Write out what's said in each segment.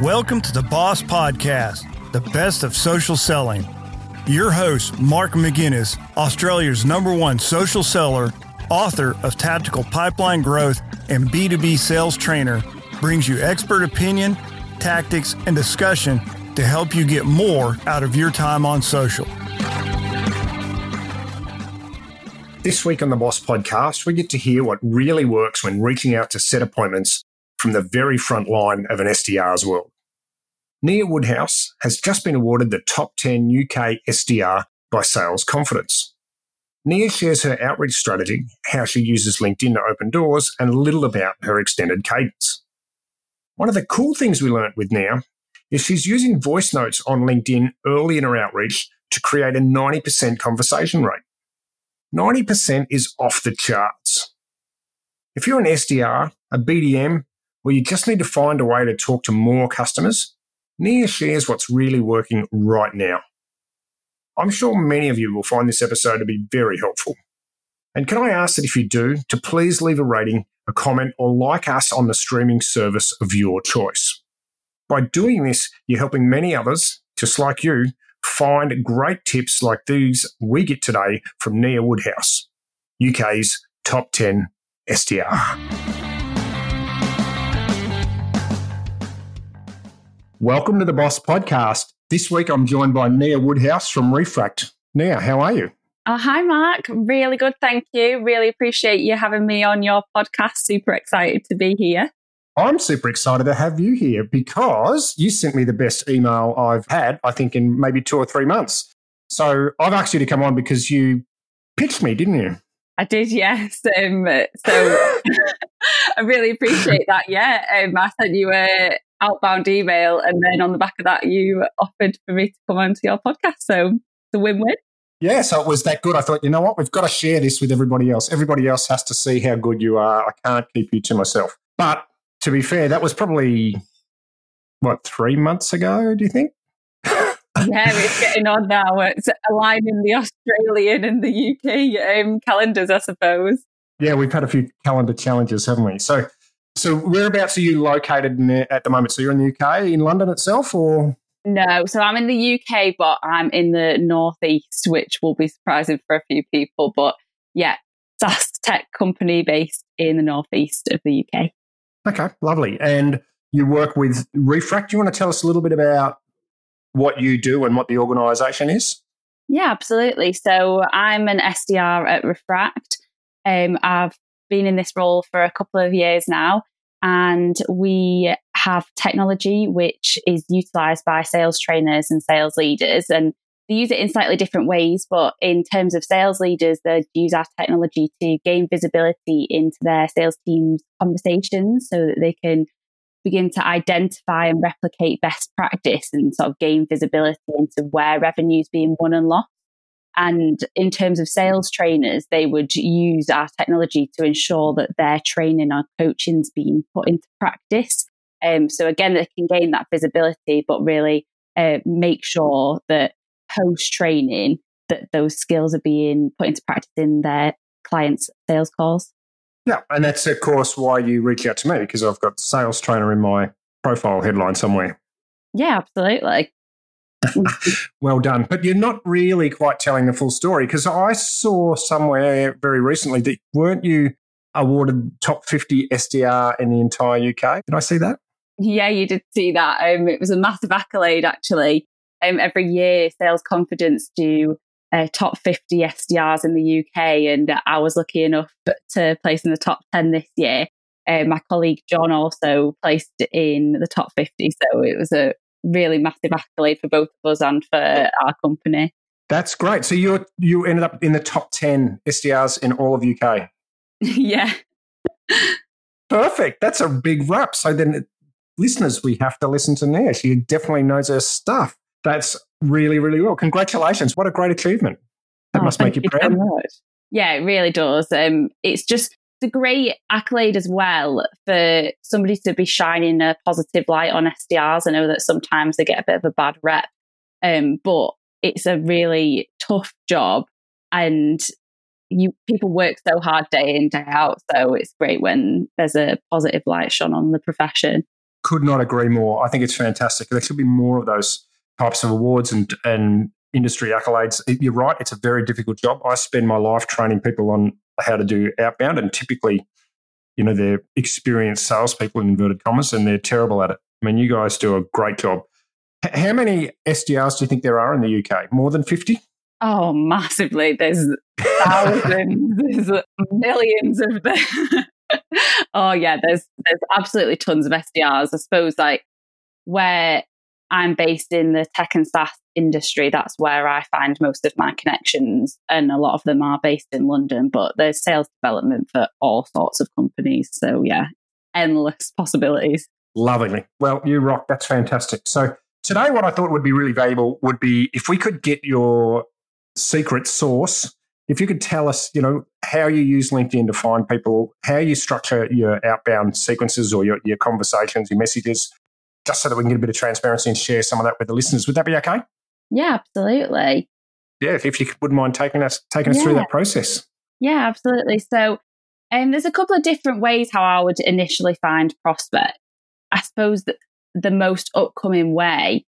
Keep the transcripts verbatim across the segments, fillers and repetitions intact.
Welcome to the Boss Podcast, the best of social selling. Your host, Mark McGuinness, Australia's number one social seller, author of Tactical Pipeline Growth and B two B Sales Trainer, brings you expert opinion, tactics, and discussion to help you get more out of your time on social. This week on the Boss Podcast, we get to hear what really works when reaching out to set appointments from the very front line of an S D R's world. Nia Woodhouse has just been awarded the top ten U K S D R by Sales Confidence. Nia shares her outreach strategy, how she uses LinkedIn to open doors, and a little about her extended cadence. One of the cool things we learnt with Nia is she's using voice notes on LinkedIn early in her outreach to create a ninety percent conversation rate. ninety percent is off the charts. If you're an S D R, a B D M, well, you just need to find a way to talk to more customers. Nia shares what's really working right now. I'm sure many of you will find this episode to be very helpful. And can I ask that if you do, to please leave a rating, a comment, or like us on the streaming service of your choice. By doing this, you're helping many others, just like you, find great tips like these we get today from Nia Woodhouse, U K's top ten S D R. Welcome to the Boss Podcast. This week, I'm joined by Nia Woodhouse from Refract. Nia, how are you? Oh, hi, Mark. Really good, thank you. Really appreciate you having me on your podcast. Super excited to be here. I'm super excited to have you here because you sent me the best email I've had, I think, in maybe two or three months. So I've asked you to come on because you pitched me, didn't you? I did, yes. Um, so I really appreciate that. Yeah, um, I sent you a outbound email, and then on the back of that, you offered for me to come onto your podcast. So it's a win-win. Yeah, so it was that good. I thought, you know what, we've got to share this with everybody else. Everybody else has to see how good you are. I can't keep you to myself. But to be fair, that was probably, what, three months ago, do you think? Yeah, it's getting on now. It's aligning the Australian and the U K um, calendars, I suppose. Yeah, we've had a few calendar challenges, haven't we? So So whereabouts are you located in the, at the moment? So you're in the U K, in London itself, or? No, so I'm in the U K, but I'm in the northeast, which will be surprising for a few people. But yeah, SaaS tech company based in the northeast of the U K. Okay, lovely. And you work with Refract. Do you want to tell us a little bit about what you do and what the organisation is? Yeah, absolutely. So I'm an S D R at Refract. Um, I've been in this role for a couple of years now, and we have technology which is utilised by sales trainers and sales leaders, and they use it in slightly different ways, but in terms of sales leaders, they use our technology to gain visibility into their sales team's conversations so that they can begin to identify and replicate best practice and sort of gain visibility into where revenue is being won and lost. And in terms of sales trainers, they would use our technology to ensure that their training or coaching is being put into practice. Um, so again, they can gain that visibility, but really uh, make sure that post-training, that those skills are being put into practice in their clients' sales calls. Yeah, and that's, of course, why you reach out to me, because I've got sales trainer in my profile headline somewhere. Yeah, absolutely. Well done. But you're not really quite telling the full story, because I saw somewhere very recently that weren't you awarded top fifty S D R in the entire U K? Did I see that? Yeah, you did see that. Um, it was a massive accolade, actually. Um, every year, Sales Confidence do uh, top fifty S D Rs in the U K, and I was lucky enough to place in the top ten this year. Uh, my colleague John also placed in the top fifty, so it was a really massive accolade for both of us and for our company. That's great. So you you ended up in the top ten S D Rs in all of U K. Yeah. Perfect. That's a big wrap. So then, listeners, we have to listen to Nia. She definitely knows her stuff. That's really, really well. Congratulations. What a great achievement. That oh, must make you, you proud. Yeah, it really does. Um, it's just it's a great accolade as well for somebody to be shining a positive light on S D Rs. I know that sometimes they get a bit of a bad rep, um, but it's a really tough job, and you people work so hard day in, day out. So it's great when there's a positive light shone on the profession. Could not agree more. I think it's fantastic. There should be more of those types of awards and, and industry accolades. You're right. It's a very difficult job. I spend my life training people on how to do outbound, and typically, you know, they're experienced salespeople in inverted commas, and they're terrible at it. I mean, you guys do a great job. H- how many S D Rs do you think there are in the U K? More than fifty? Oh, massively. There's thousands. There's millions of them. Oh, yeah, there's there's absolutely tons of S D Rs. I suppose, like, where I'm based in the tech and SaaS industry, that's where I find most of my connections, and a lot of them are based in London, but there's sales development for all sorts of companies. So, yeah, endless possibilities. Lovely. Well, you rock. That's fantastic. So today what I thought would be really valuable would be if we could get your secret sauce. If you could tell us, you know, how you use LinkedIn to find people, how you structure your outbound sequences or your, your conversations, your messages, just so that we can get a bit of transparency and share some of that with the listeners. Would that be okay? Yeah, absolutely. Yeah, if, if you wouldn't mind taking us taking us yeah. through that process. Yeah, absolutely. So um, there's a couple of different ways how I would initially find prospects. I suppose that the most upcoming way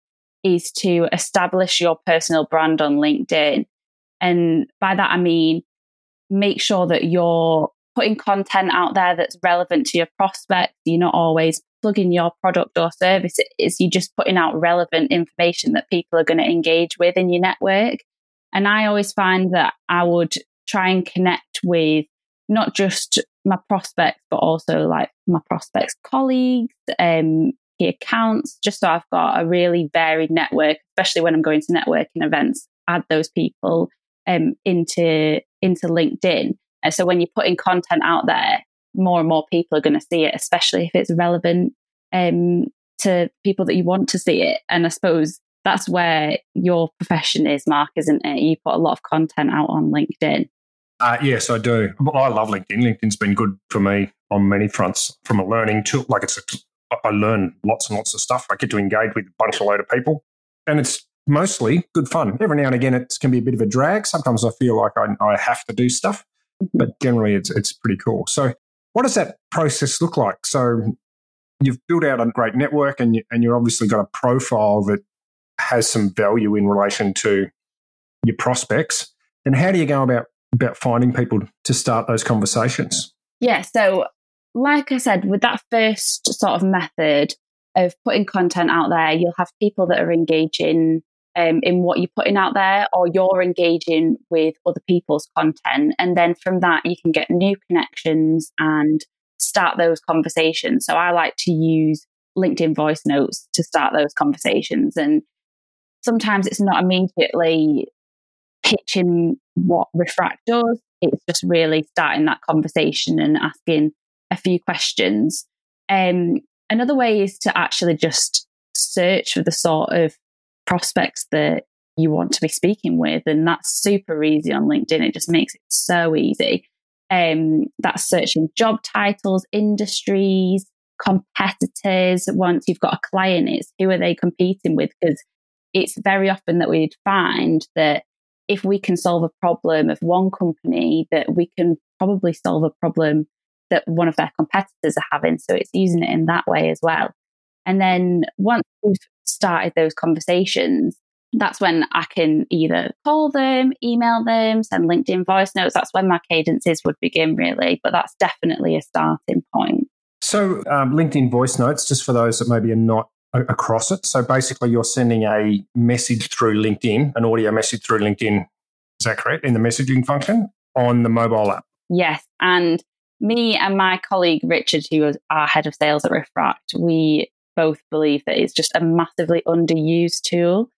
is to establish your personal brand on LinkedIn. And by that, I mean, make sure that you're putting content out there that's relevant to your prospect. You're not always plugging your product or service. It's, you're just putting out relevant information that people are going to engage with in your network. And I always find that I would try and connect with not just my prospects, but also like my prospects' colleagues, um, key accounts, just so I've got a really varied network, especially when I'm going to networking events, add those people Um, into into LinkedIn. And so when you're putting content out there, more and more people are going to see it, especially if it's relevant um, to people that you want to see it. And I suppose that's where your profession is, Mark, isn't it? You put a lot of content out on LinkedIn. Uh, yes, I do. I love LinkedIn. LinkedIn's been good for me on many fronts, from a learning tool. Like it's, a, I learn lots and lots of stuff. I get to engage with a bunch of load of people, and it's mostly good fun. Every now and again, it can be a bit of a drag. Sometimes I feel like I, I have to do stuff, but generally it's it's pretty cool. So what does that process look like? So you've built out a great network, and, you, and you've obviously got a profile that has some value in relation to your prospects. And how do you go about, about finding people to start those conversations? Yeah, so like I said, with that first sort of method of putting content out there, you'll have people that are engaging Um, in what you're putting out there, or you're engaging with other people's content. And then from that, you can get new connections and start those conversations. So I like to use LinkedIn voice notes to start those conversations. And sometimes it's not immediately pitching what Refract does. It's just really starting that conversation and asking a few questions. Um, another way is to actually just search for the sort of prospects that you want to be speaking with, and that's super easy on LinkedIn. It just makes it so easy. Um, that's searching job titles, industries, competitors. Once you've got a client, it's who are they competing with? Because it's very often that we'd find that if we can solve a problem of one company, that we can probably solve a problem that one of their competitors are having. So it's using it in that way as well. And then once we've started those conversations, that's when I can either call them, email them, send LinkedIn voice notes. That's when my cadences would begin, really. But that's definitely a starting point. So um, LinkedIn voice notes, just for those that maybe are not across it. So basically you're sending a message through LinkedIn, an audio message through LinkedIn. Is that correct? In the messaging function on the mobile app? Yes. And me and my colleague, Richard, who is our head of sales at Refract, we both believe that it's just a massively underused tool.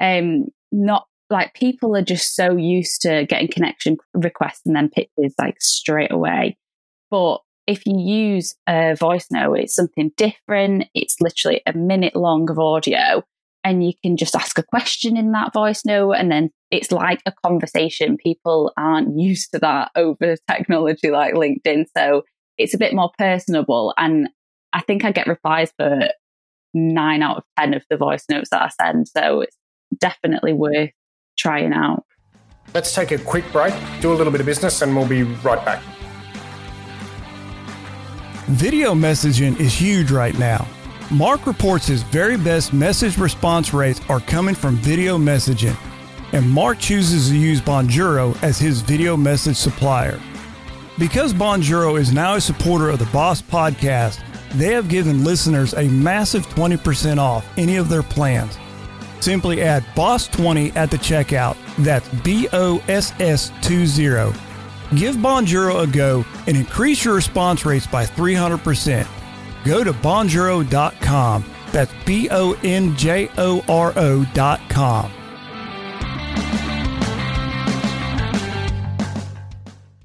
Um, not like people are just so used to getting connection requests and then pictures like straight away. But if you use a voice note, it's something different. It's literally a minute long of audio, and you can just ask a question in that voice note, and then it's like a conversation. People aren't used to that over technology like LinkedIn, so it's a bit more personable. And I think I get replies for nine out of ten of the voice notes that I send. So it's definitely worth trying out. Let's take a quick break, do a little bit of business, and we'll be right back. Video messaging is huge right now. Mark reports his very best message response rates are coming from video messaging, and Mark chooses to use Bonjoro as his video message supplier. Because Bonjoro is now a supporter of the Boss Podcast, they have given listeners a massive twenty percent off any of their plans. Simply add Boss twenty at the checkout. That's B O S S twenty. Give Bonjoro a go and increase your response rates by three hundred percent. Go to Bonjoro dot com. That's B O N J O R O dot com.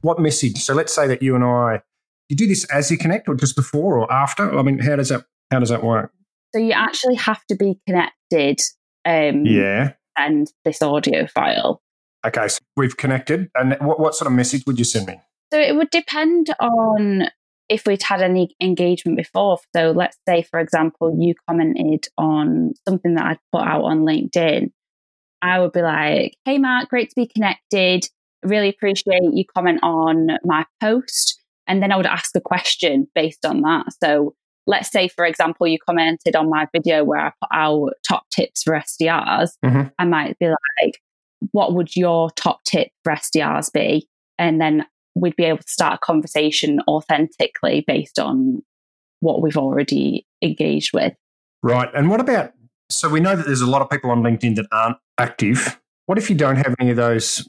What message? So let's say that you and I, you do this as you connect or just before or after? I mean, how does that how does that work? So you actually have to be connected. Um, yeah. And this audio file. Okay, so we've connected. And what, what sort of message would you send me? So it would depend on if we'd had any engagement before. So let's say, for example, you commented on something that I'd put out on LinkedIn. I would be like, hey, Mark, great to be connected. Really appreciate you comment on my post. And then I would ask a question based on that. So let's say, for example, you commented on my video where I put out top tips for S D Rs. Mm-hmm. I might be like, what would your top tip for S D Rs be? And then we'd be able to start a conversation authentically based on what we've already engaged with. Right. And what about, so we know that there's a lot of people on LinkedIn that aren't active. What if you don't have any of those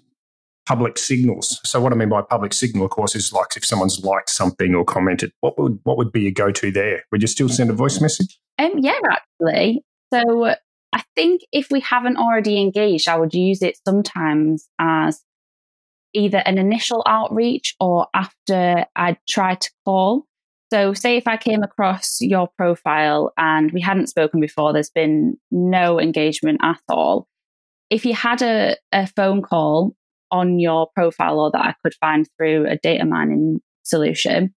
public signals? So what I mean by public signal, of course, is like if someone's liked something or commented, what would what would be your go-to there? Would you still send a voice message? Um, yeah, actually. So I think if we haven't already engaged, I would use it sometimes as either an initial outreach or after I'd try to call. So say if I came across your profile and we hadn't spoken before, there's been no engagement at all. If you had a, a phone call on your profile or that I could find through a data mining solution,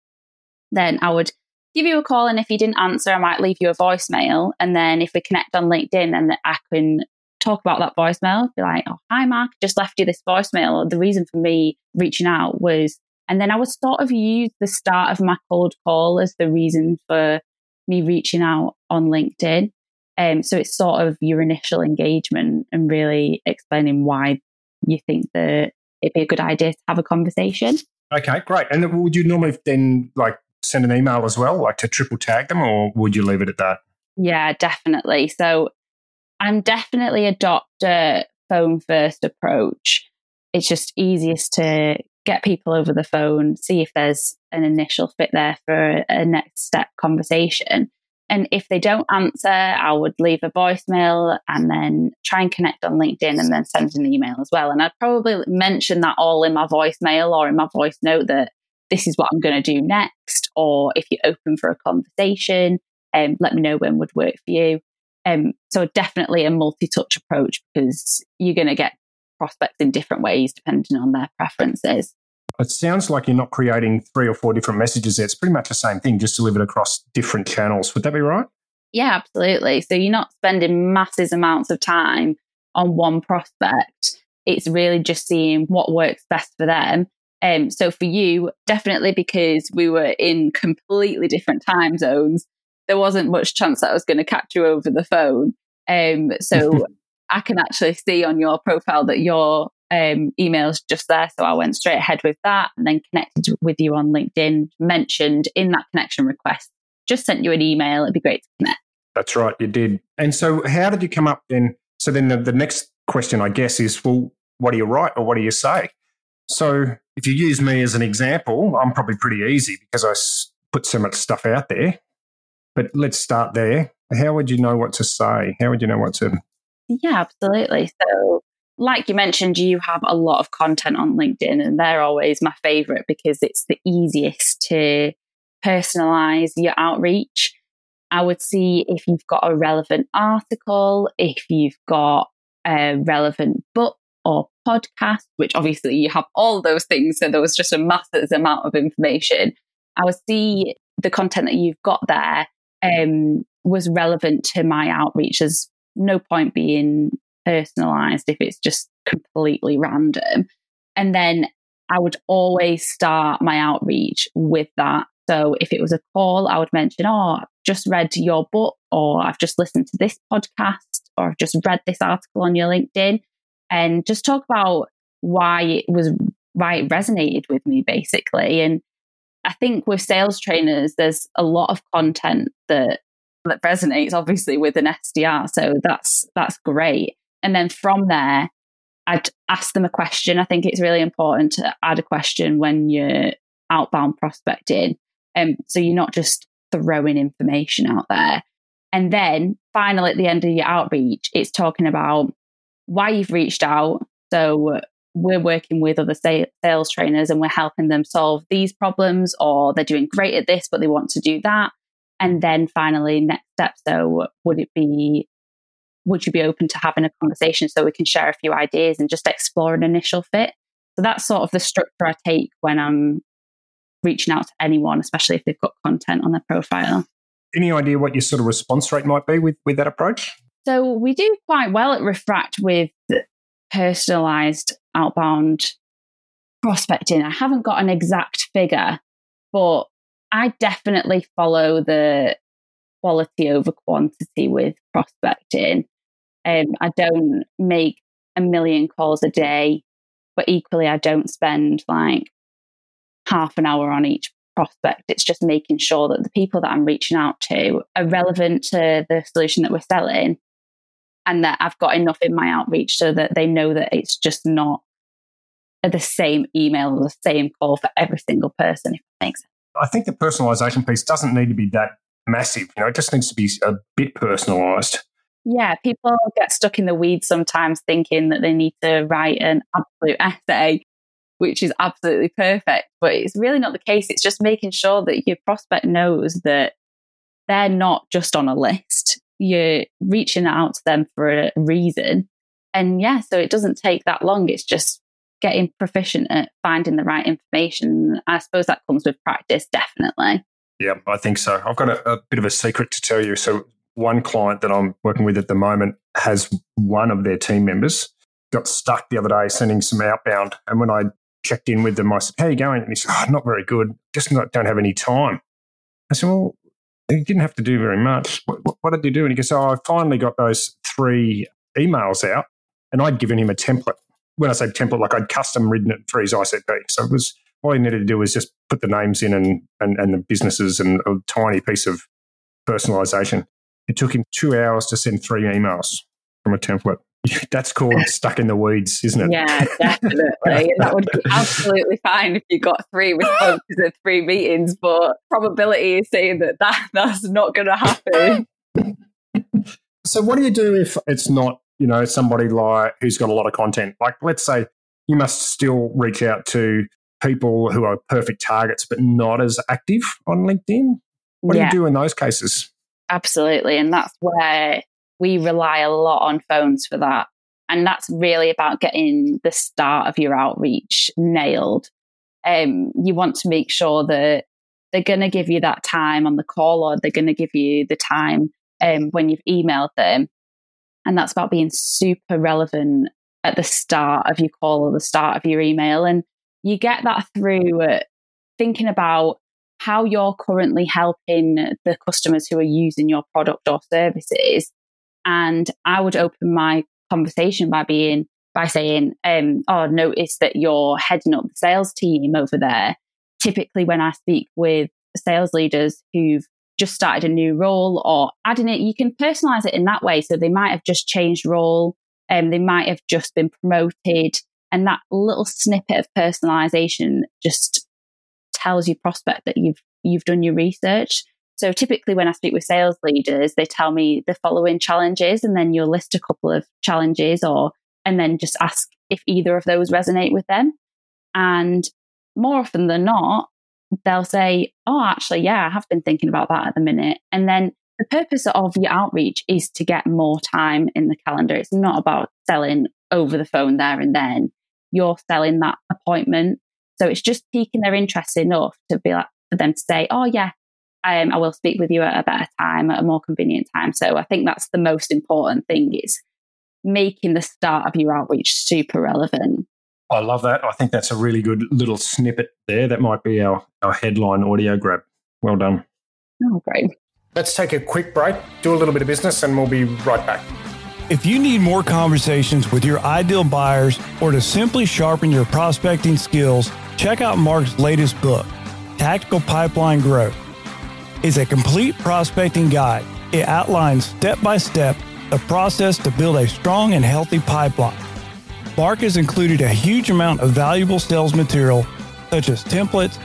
then I would give you a call. And if you didn't answer, I might leave you a voicemail. And then if we connect on LinkedIn, then I can talk about that voicemail, be like, oh, hi, Mark, just left you this voicemail. The reason for me reaching out was, and then I would sort of use the start of my cold call as the reason for me reaching out on LinkedIn. Um, so it's sort of your initial engagement and really explaining why you think that it'd be a good idea to have a conversation. Okay, great. And would you normally then like send an email as well, like to triple tag them, or would you leave it at that? Yeah, definitely. So I'm definitely adopt a phone first approach. It's just easiest to get people over the phone, see if there's an initial fit there for a next step conversation. And if they don't answer, I would leave a voicemail and then try and connect on LinkedIn and then send an email as well. And I'd probably mention that all in my voicemail or in my voice note that this is what I'm going to do next. Or if you're open for a conversation, um, let me know when would work for you. Um, so definitely a multi-touch approach because you're going to get prospects in different ways depending on their preferences. It sounds like you're not creating three or four different messages. It's pretty much the same thing, just delivered across different channels. Would that be right? Yeah, absolutely. So you're not spending massive amounts of time on one prospect. It's really just seeing what works best for them. Um, so for you, definitely because we were in completely different time zones, there wasn't much chance that I was going to catch you over the phone. Um, so I can actually see on your profile that your um, email's just there. So I went straight ahead with that and then connected with you on LinkedIn, mentioned in that connection request, just sent you an email. It'd be great to connect. That's right, you did. And so how did you come up then? So then the, the next question, I guess, is, well, what do you write or what do you say? So if you use me as an example, I'm probably pretty easy because I put so much stuff out there. But let's start there. How would you know what to say? How would you know what to... Yeah, absolutely. So like you mentioned, you have a lot of content on LinkedIn and they're always my favourite because it's the easiest to personalise your outreach. I would see if you've got a relevant article, if you've got a relevant book or podcast, which obviously you have all those things. So there was just a massive amount of information. I would see the content that you've got there Um, was relevant to my outreach. There's no point being personalised if it's just completely random. And then I would always start my outreach with that. So if it was a call, I would mention, oh, I've just read your book or I've just listened to this podcast, or I've just read this article on your LinkedIn, and just talk about why it was, why it resonated with me, basically. And I think with sales trainers, there's a lot of content that that resonates, obviously, with an S D R. So that's that's great. And then from there, I'd ask them a question. I think it's really important to add a question when you're outbound prospecting. Um, so you're not just throwing information out there. And then finally, at the end of your outreach, it's talking about why you've reached out. So we're working with other sales trainers and we're helping them solve these problems, or they're doing great at this, but they want to do that. And then finally, next step. So would it be, would you be open to having a conversation so we can share a few ideas and just explore an initial fit? So that's sort of the structure I take when I'm reaching out to anyone, especially if they've got content on their profile. Any idea what your sort of response rate might be with, with that approach? So we do quite well at Refract with personalized outbound prospecting. I haven't got an exact figure, but I definitely follow the quality over quantity with prospecting. Um, I don't make a million calls a day, but equally I don't spend like half an hour on each prospect. It's just making sure that the people that I'm reaching out to are relevant to the solution that we're selling, and that I've got enough in my outreach so that they know that it's just not the same email or the same call for every single person, if that makes sense. I think the personalization piece doesn't need to be that massive. You know, it just needs to be a bit personalized. Yeah, people get stuck in the weeds sometimes thinking that they need to write an absolute essay, which is absolutely perfect, but it's really not the case. It's just making sure that your prospect knows that they're not just on a list. You're reaching out to them for a reason. And yeah, so it doesn't take that long. It's just getting proficient at finding the right information. I suppose that comes with practice, definitely. Yeah, I think so. I've got a, a bit of a secret to tell you. So one client that I'm working with at the moment has one of their team members got stuck the other day sending some outbound. And when I checked in with them, I said, how are you going? And he said, oh, not very good. Just not, don't have any time. I said, well, you didn't have to do very much. What, what, what did you do? And he goes, oh, I finally got those three emails out. And I'd given him a template. When I say template, like I'd custom written it for his I C P. So it was, all he needed to do was just put the names in and, and, and the businesses and a tiny piece of personalization. It took him two hours to send three emails from a template. That's called stuck in the weeds, isn't it? Yeah, definitely. That would be absolutely fine if you got three responses at three meetings, but probability is saying that, that that's not going to happen. So what do you do if it's not, you know, somebody like who's got a lot of content? Like, let's say you must still reach out to people who are perfect targets but not as active on LinkedIn. What yeah. do you do in those cases? Absolutely, and that's where we rely a lot on phones for that. And that's really about getting the start of your outreach nailed. Um, you want to make sure that they're going to give you that time on the call, or they're going to give you the time um, when you've emailed them. And that's about being super relevant at the start of your call or the start of your email. And you get that through uh, thinking about how you're currently helping the customers who are using your product or services. And I would open my conversation by being by saying, um, oh, notice that you're heading up the sales team over there. Typically, when I speak with sales leaders who've just started a new role or adding it, you can personalize it in that way. So they might have just changed role, and um, they might have just been promoted. And that little snippet of personalization just tells your prospect that you've you've done your research. So typically when I speak with sales leaders, they tell me the following challenges, and then you'll list a couple of challenges or, and then just ask if either of those resonate with them. And more often than not, they'll say, oh, actually, yeah, I have been thinking about that at the minute. And then the purpose of your outreach is to get more time in the calendar. It's not about selling over the phone there and then. You're selling that appointment. So it's just piquing their interest enough to be like, for them to say, oh, yeah, Um, I will speak with you at a better time, at a more convenient time. So I think that's the most important thing, is making the start of your outreach super relevant. I love that. I think that's a really good little snippet there. That might be our, our headline audio grab. Well done. Oh, great. Let's take a quick break, do a little bit of business, and we'll be right back. If you need more conversations with your ideal buyers or to simply sharpen your prospecting skills, check out Mark's latest book, Tactical Pipeline Growth. It's a complete prospecting guide. It outlines step-by-step the process to build a strong and healthy pipeline. Mark has included a huge amount of valuable sales material, such as templates,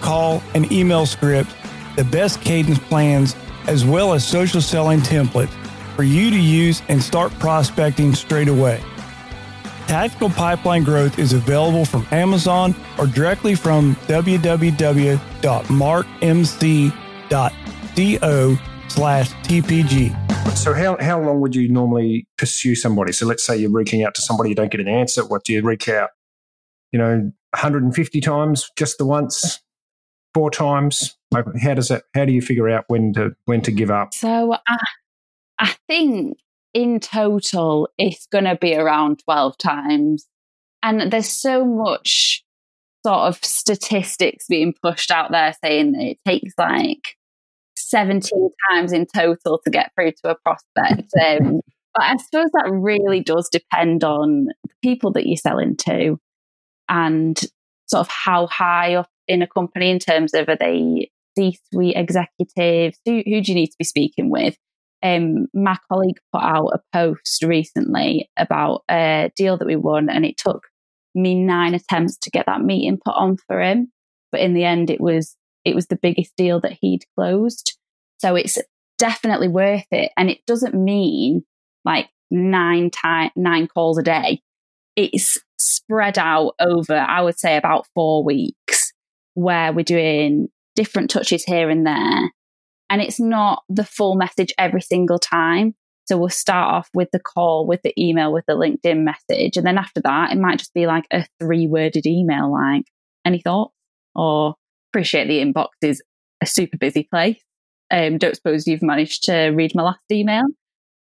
call and email scripts, the best cadence plans, as well as social selling templates for you to use and start prospecting straight away. Tactical Pipeline Growth is available from Amazon or directly from w w w dot mark m c dot co slash t p g. So how, how long would you normally pursue somebody? So let's say you're reaching out to somebody, you don't get an answer. What do you reach out? You know, one hundred fifty times, just the once, four times? Like how does that, how do you figure out when to, when to give up? So I, I think in total, it's going to be around twelve times. And there's so much sort of statistics being pushed out there saying that it takes like seventeen times in total to get through to a prospect. Um, but I suppose that really does depend on the people that you're selling to and sort of how high up in a company in terms of are they C-suite executives? Who, who do you need to be speaking with? Um, my colleague put out a post recently about a deal that we won, and it took me nine attempts to get that meeting put on for him. But in the end, it was it was the biggest deal that he'd closed. So it's definitely worth it, and it doesn't mean like nine time nine calls a day. It's spread out over, I would say, about four weeks, where we're doing different touches here and there. And it's not the full message every single time. So we'll start off with the call, with the email, with the LinkedIn message. And then after that, it might just be like a three-worded email, like, any thoughts? Or appreciate the inbox is a super busy place. Um, don't suppose you've managed to read my last email?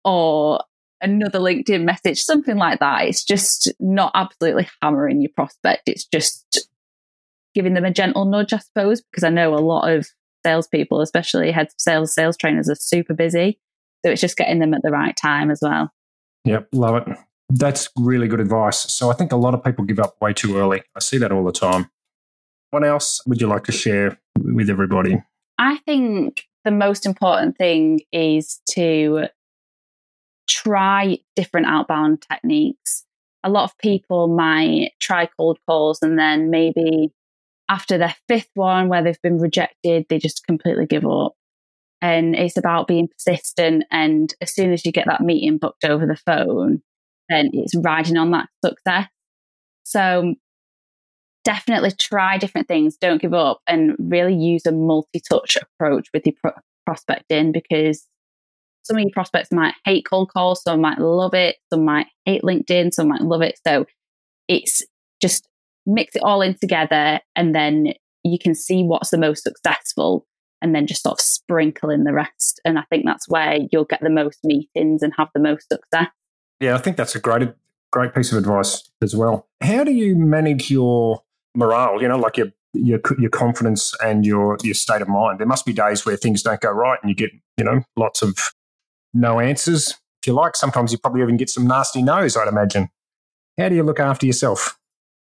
Or another LinkedIn message, something like that. It's just not absolutely hammering your prospect. It's just giving them a gentle nudge, I suppose, because I know a lot of salespeople, especially heads of sales, sales trainers are super busy. So it's just getting them at the right time as well. Yep, love it. That's really good advice. So I think a lot of people give up way too early. I see that all the time. What else would you like to share with everybody? I think the most important thing is to try different outbound techniques. A lot of people might try cold calls and then maybe after their fifth one where they've been rejected, they just completely give up. And it's about being persistent. And as soon as you get that meeting booked over the phone, then it's riding on that success. So definitely try different things. Don't give up and really use a multi-touch approach with your pro- prospecting, because some of your prospects might hate cold calls, some might love it, some might hate LinkedIn, some might love it. So it's just mix it all in together, and then you can see what's the most successful and then just sort of sprinkle in the rest. And I think that's where you'll get the most meetings and have the most success. Yeah, I think that's a great great piece of advice as well. How do you manage your morale, you know, like your your, your confidence and your, your state of mind? There must be days where things don't go right and you get, you know, lots of no answers, if you like. Sometimes you probably even get some nasty no's, I'd imagine. How do you look after yourself?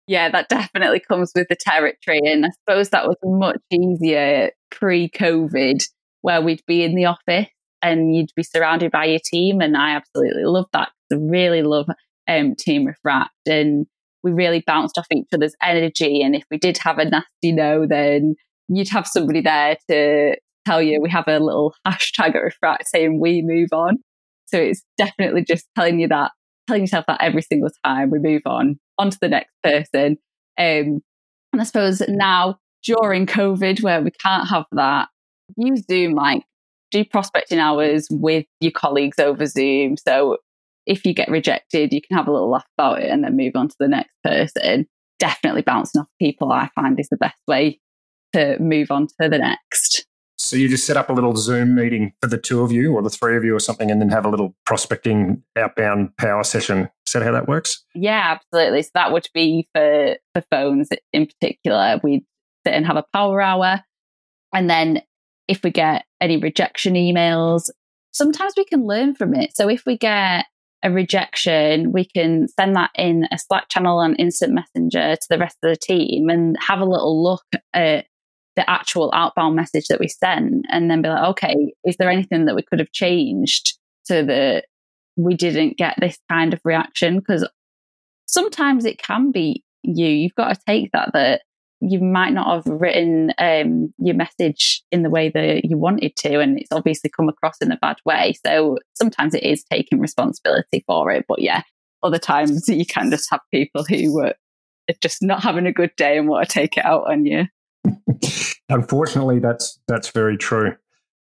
Yeah, that definitely comes with the territory. And I suppose that was much easier pre-COVID, where we'd be in the office and you'd be surrounded by your team. And I absolutely love that. I really love um, Team Refract. And we really bounced off each other's energy. And if we did have a nasty no, then you'd have somebody there to tell you. We have a little hashtag at Refract saying, "We move on." So it's definitely just telling you that, telling yourself that every single time, we move on. On to the next person. Um, and I suppose now during COVID, where we can't have that, use Zoom, like do prospecting hours with your colleagues over Zoom. So if you get rejected, you can have a little laugh about it and then move on to the next person. Definitely bouncing off people, I find, is the best way to move on to the next. So you just set up a little Zoom meeting for the two of you or the three of you or something, and then have a little prospecting outbound power session. Is that how that works? Yeah, absolutely. So that would be for, for phones in particular. We'd sit and have a power hour. And then if we get any rejection emails, sometimes we can learn from it. So if we get a rejection, we can send that in a Slack channel on Instant Messenger to the rest of the team and have a little look at the actual outbound message that we sent, and then be like, okay, is there anything that we could have changed so that we didn't get this kind of reaction? Because sometimes it can be you. You've got to take that, that you might not have written um, your message in the way that you wanted to, and it's obviously come across in a bad way. So sometimes it is taking responsibility for it. But yeah, other times you can just have people who were just not having a good day and want to take it out on you. Unfortunately, that's that's very true.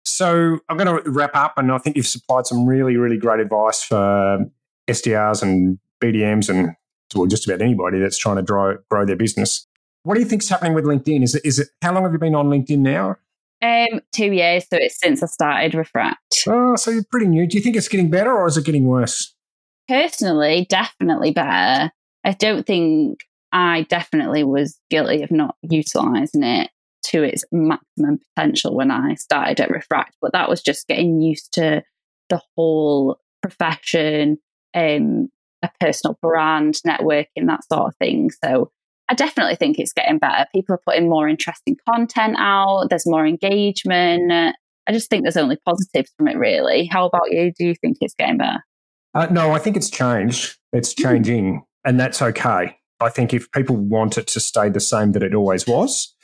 So I'm going to wrap up, and I think you've supplied some really, really great advice for S D Rs and B D Ms and well, just about anybody that's trying to grow, grow their business. What do you think's happening with LinkedIn? Is it, is it? How long have you been on LinkedIn now? Um, two years. So it's since I started Refract. Oh, so you're pretty new. Do you think it's getting better or is it getting worse? Personally, definitely better. I don't think I definitely was guilty of not utilising it to its maximum potential when I started at Refract, but that was just getting used to the whole profession, um, a personal brand, networking, that sort of thing. So I definitely think it's getting better. People are putting more interesting content out. There's more engagement. I just think there's only positives from it, really. How about you? Do you think it's getting better? Uh, no, I think it's changed. It's changing, mm. and that's okay. I think if people want it to stay the same that it always was,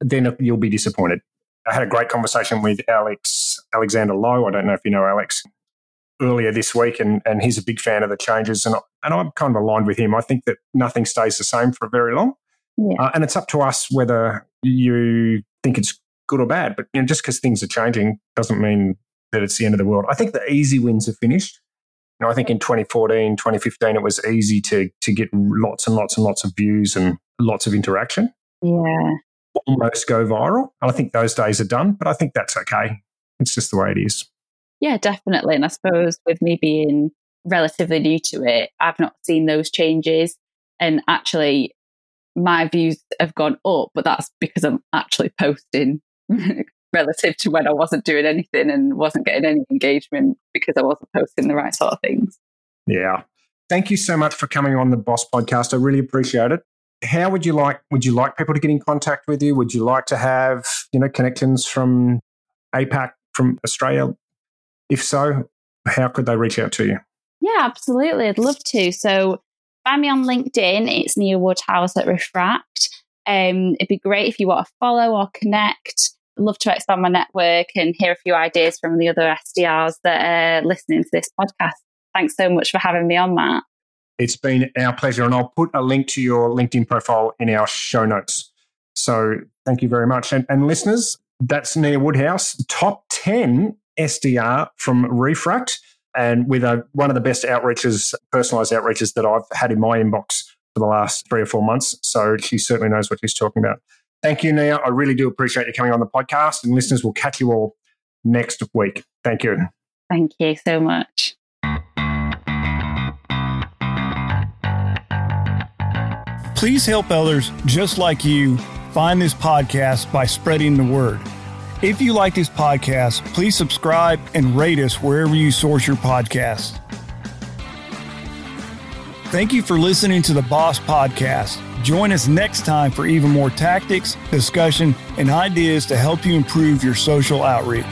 then you'll be disappointed. I had a great conversation with Alex Alexander Lowe. I don't know if you know Alex, earlier this week, and, and he's a big fan of the changes. And, I, and I'm kind of aligned with him. I think that nothing stays the same for very long. Yeah. Uh, and it's up to us whether you think it's good or bad. But you know, just because things are changing doesn't mean that it's the end of the world. I think the easy wins are finished. You know, I think in twenty fourteen, twenty fifteen, it was easy to to get lots and lots and lots of views and lots of interaction. Yeah. Almost go viral. And I think those days are done, but I think that's okay. It's just the way it is. Yeah, definitely. And I suppose with me being relatively new to it, I've not seen those changes. And actually, my views have gone up, but that's because I'm actually posting relative to when I wasn't doing anything and wasn't getting any engagement because I wasn't posting the right sort of things. Yeah. Thank you so much for coming on the Boss Podcast. I really appreciate it. How would you like, would you like people to get in contact with you? Would you like to have, you know, connections from A PAC, from Australia? If so, how could they reach out to you? Yeah, absolutely. I'd love to. So find me on LinkedIn. It's Nia Woodhouse at Refract. Um, it'd be great if you want to follow or connect. I'd love to expand my network and hear a few ideas from the other S D Rs that are listening to this podcast. Thanks so much for having me on, Matt. It's been our pleasure, and I'll put a link to your LinkedIn profile in our show notes. So thank you very much. And, and listeners, that's Nia Woodhouse, top ten S D R from Refract, and with a, one of the best outreaches, personalised outreaches that I've had in my inbox for the last three or four months. So she certainly knows what she's talking about. Thank you, Nia. I really do appreciate you coming on the podcast, and listeners, we'll catch you all next week. Thank you. Thank you so much. Please help others just like you find this podcast by spreading the word. If you like this podcast, please subscribe and rate us wherever you source your podcasts. Thank you for listening to the Boss Podcast. Join us next time for even more tactics, discussion, and ideas to help you improve your social outreach.